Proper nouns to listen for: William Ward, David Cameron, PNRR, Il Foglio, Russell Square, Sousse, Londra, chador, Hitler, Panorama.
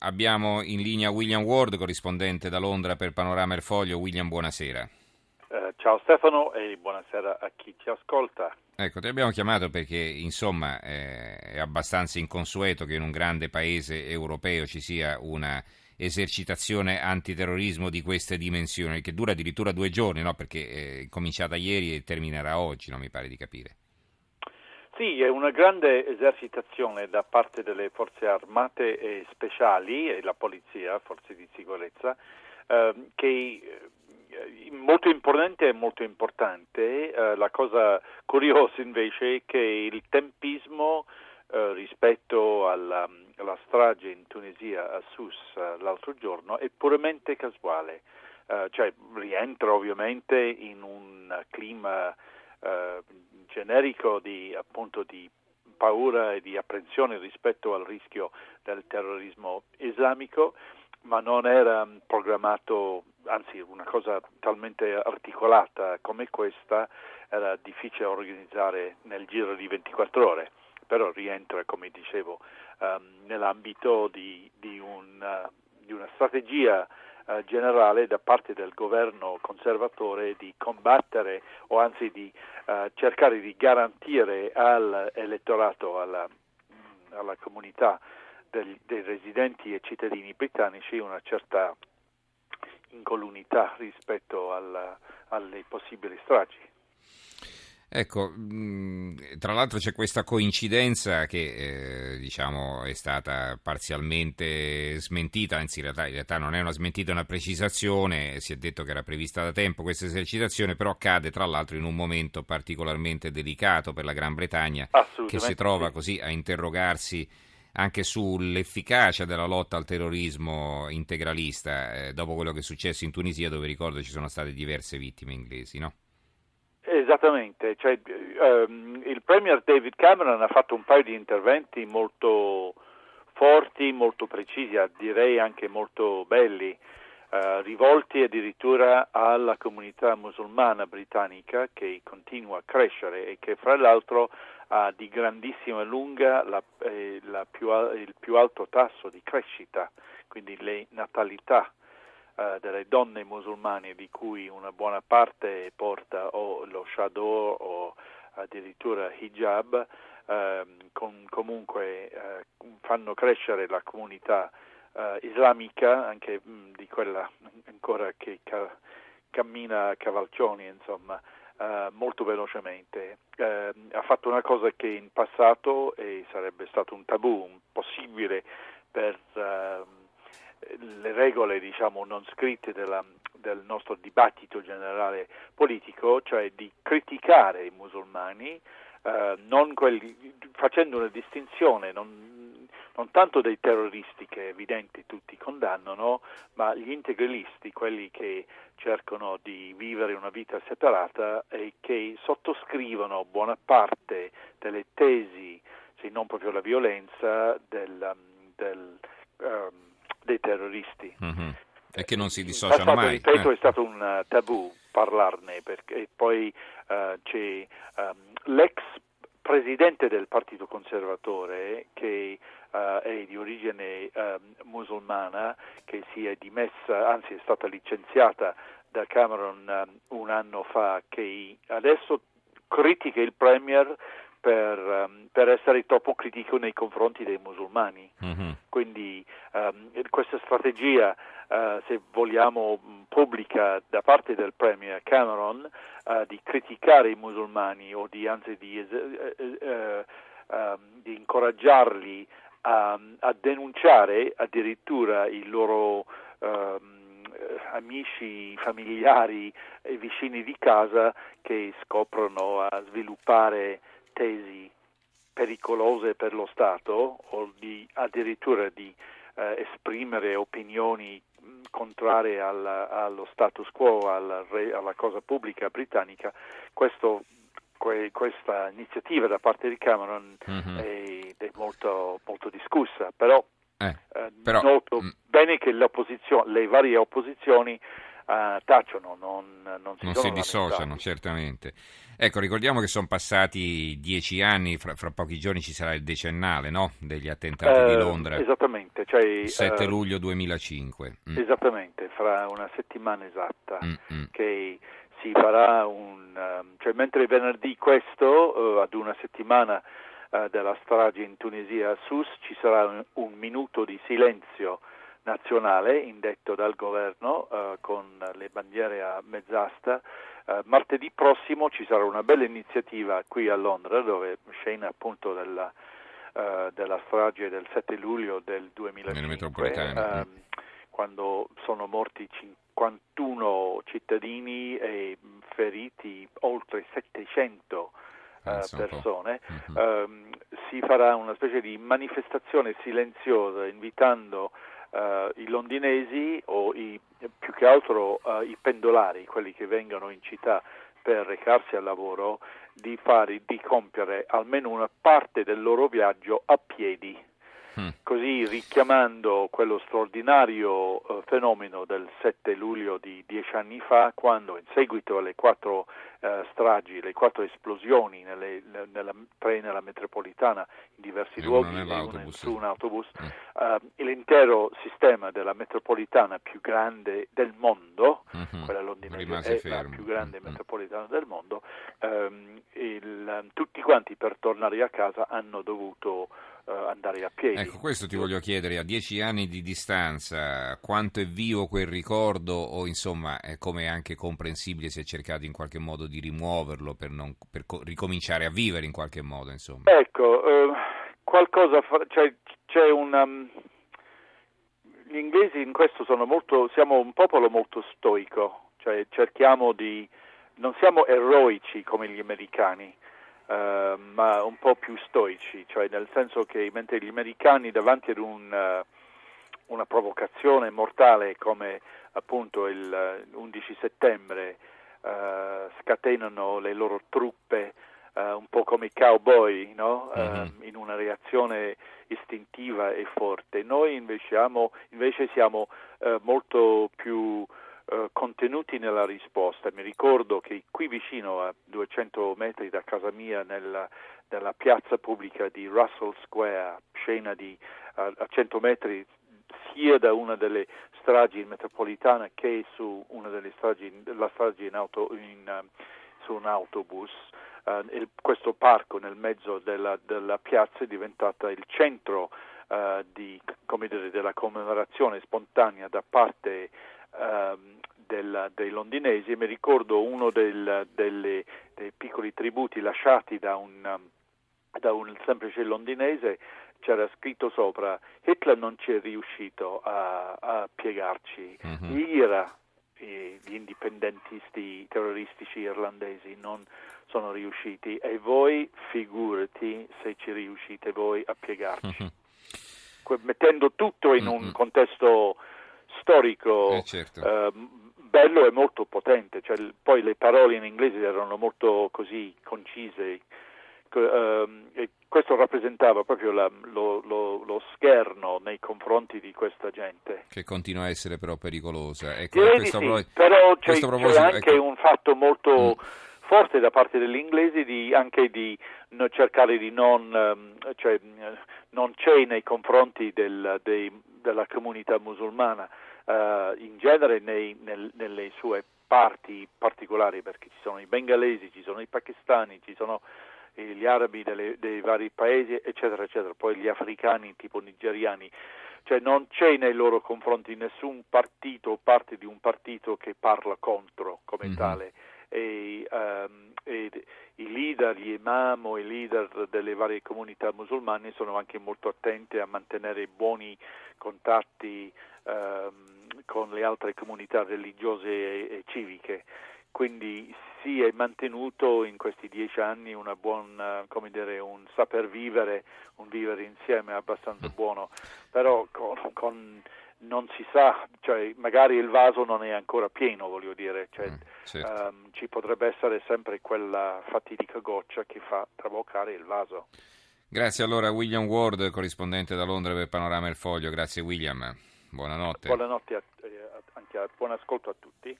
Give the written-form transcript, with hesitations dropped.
Abbiamo in linea William Ward, corrispondente da Londra per Panorama Il Foglio. William, buonasera. Ciao Stefano e buonasera a chi ci ascolta. Ecco, ti abbiamo chiamato perché insomma è abbastanza inconsueto che in un grande paese europeo ci sia una esercitazione antiterrorismo di queste dimensioni, che dura addirittura 2 giorni, no? Perché è cominciata ieri e terminerà oggi, no? Mi pare di capire. Sì, è una grande esercitazione da parte delle forze armate e speciali e la polizia, forze di sicurezza, che molto importante, è molto importante. La cosa curiosa invece è che il tempismo rispetto alla strage in Tunisia a Sousse l'altro giorno è puramente casuale, cioè rientra ovviamente in un clima generico di, appunto, di paura e di apprensione rispetto al rischio del terrorismo islamico, ma non era programmato, anzi una cosa talmente articolata come questa era difficile organizzare nel giro di 24 ore, però rientra, come dicevo, nell'ambito di una strategia generale da parte del governo conservatore di combattere, o anzi di cercare di garantire all'elettorato, alla comunità dei residenti e cittadini britannici una certa incolumità rispetto alle possibili stragi. Ecco, tra l'altro c'è questa coincidenza che diciamo è stata parzialmente smentita, anzi in realtà non è una smentita, è una precisazione. Si è detto che era prevista da tempo questa esercitazione, però accade tra l'altro in un momento particolarmente delicato per la Gran Bretagna, che si trova così a interrogarsi anche sull'efficacia della lotta al terrorismo integralista, dopo quello che è successo in Tunisia, dove ricordo ci sono state diverse vittime inglesi, no? Esattamente, cioè, il Premier David Cameron ha fatto un paio di interventi molto forti, molto precisi, direi anche molto belli, rivolti addirittura alla comunità musulmana britannica, che continua a crescere e che fra l'altro ha di grandissima lunga il più alto tasso di crescita, quindi le natalità delle donne musulmane, di cui una buona parte porta o lo chador o addirittura hijab, fanno crescere la comunità islamica, anche di quella ancora che cammina a cavalcioni, insomma, molto velocemente. Ha fatto una cosa che in passato sarebbe stato un tabù, impossibile per le regole, diciamo, non scritte del nostro dibattito generale politico, cioè di criticare i musulmani, non quelli, facendo una distinzione non tanto dei terroristi, che è evidente tutti condannano, ma gli integralisti, quelli che cercano di vivere una vita separata e che sottoscrivono buona parte delle tesi, se non proprio la violenza, dei terroristi. Mm-hmm. E che non si dissociano mai. Ripeto, è stato un tabù parlarne, perché poi c'è l'ex presidente del partito conservatore, che è di origine musulmana, che si è dimessa, anzi è stata licenziata da Cameron un anno fa, che adesso critica il Premier per essere troppo critico nei confronti dei musulmani. Mm-hmm. Quindi questa strategia, se vogliamo, pubblica da parte del Premier Cameron di criticare i musulmani, o di incoraggiarli a denunciare addirittura i loro amici, familiari e vicini di casa, che scoprono a sviluppare tesi pericolose per lo Stato, o addirittura di esprimere opinioni contrarie allo status quo, alla cosa pubblica britannica. Questa iniziativa da parte di Cameron è molto, molto discussa, però noto bene che le varie opposizioni tacciono, non si dissociano, certamente. Ecco, ricordiamo che sono passati 10 anni, fra pochi giorni ci sarà il decennale, no? Degli attentati di Londra. Esattamente. Cioè, il 7 luglio 2005. Esattamente, fra una settimana esatta che si farà cioè mentre venerdì questo, ad una settimana della strage in Tunisia a Sousse, ci sarà un minuto di silenzio nazionale indetto dal governo con le bandiere a mezz'asta. Martedì prossimo ci sarà una bella iniziativa qui a Londra, dove scena appunto della strage del 7 luglio del 2005, quando sono morti 51 cittadini e feriti oltre 700 persone. Si farà una specie di manifestazione silenziosa invitando i londinesi, o più che altro i pendolari, quelli che vengono in città per recarsi al lavoro, di compiere almeno una parte del loro viaggio a piedi, così richiamando quello straordinario fenomeno del 7 luglio di 10 anni fa, quando in seguito alle 4 stragi, le 4 esplosioni nella metropolitana, in diversi luoghi, su un autobus, l'intero sistema della metropolitana più grande del mondo, quella londinese è fermo, la più grande metropolitana del mondo, tutti quanti per tornare a casa hanno dovuto andare a piedi. Ecco, questo ti voglio chiedere: a 10 anni di distanza, quanto è vivo quel ricordo, o insomma è come anche comprensibile se cercato in qualche modo di rimuoverlo per ricominciare a vivere in qualche modo, insomma? Ecco, c'è una... Gli inglesi in questo siamo un popolo molto stoico, cioè non siamo eroici come gli americani, ma un po' più stoici, cioè nel senso che mentre gli americani davanti ad una provocazione mortale come appunto l'11 settembre scatenano le loro truppe un po' come i cowboy, no? In una reazione istintiva e forte, noi invece siamo molto più contenuti nella risposta. Mi ricordo che qui vicino, a 200 metri da casa mia, nella piazza pubblica di Russell Square, scena a 100 metri sia da una delle stragi in metropolitana che su una delle stragi, la strage su un autobus, questo parco nel mezzo della piazza è diventata il centro della commemorazione spontanea da parte dei londinesi. Mi ricordo uno dei piccoli tributi lasciati da un semplice londinese, c'era scritto sopra: Hitler non ci è riuscito a piegarci, gli indipendentisti terroristici irlandesi non sono riusciti, e voi figurati se ci riuscite voi a piegarci, mettendo tutto in un contesto storico, certo, bello e molto potente. Cioè, poi le parole in inglese erano molto così concise, e questo rappresentava proprio lo scherno nei confronti di questa gente, che continua a essere però pericolosa. Ecco, c'è anche un fatto molto forte da parte degli inglesi cercare di non c'è nei confronti della comunità musulmana, in genere nelle sue parti particolari, perché ci sono i bengalesi, ci sono i pakistani, ci sono gli arabi dei vari paesi, eccetera eccetera, poi gli africani tipo nigeriani. Cioè non c'è nei loro confronti nessun partito o parte di un partito che parla contro come tale, e i leader, gli imam o i leader delle varie comunità musulmane sono anche molto attenti a mantenere buoni contatti con le altre comunità religiose e civiche. Quindi si è mantenuto in questi 10 anni una buona, un saper vivere, un vivere insieme abbastanza buono, però non si sa, cioè magari il vaso non è ancora pieno, voglio dire, certo. Ci potrebbe essere sempre quella fatidica goccia che fa traboccare il vaso. Grazie allora William Ward, corrispondente da Londra per Panorama Il Foglio. Grazie William. Buonanotte. Buonanotte anche buon ascolto a tutti.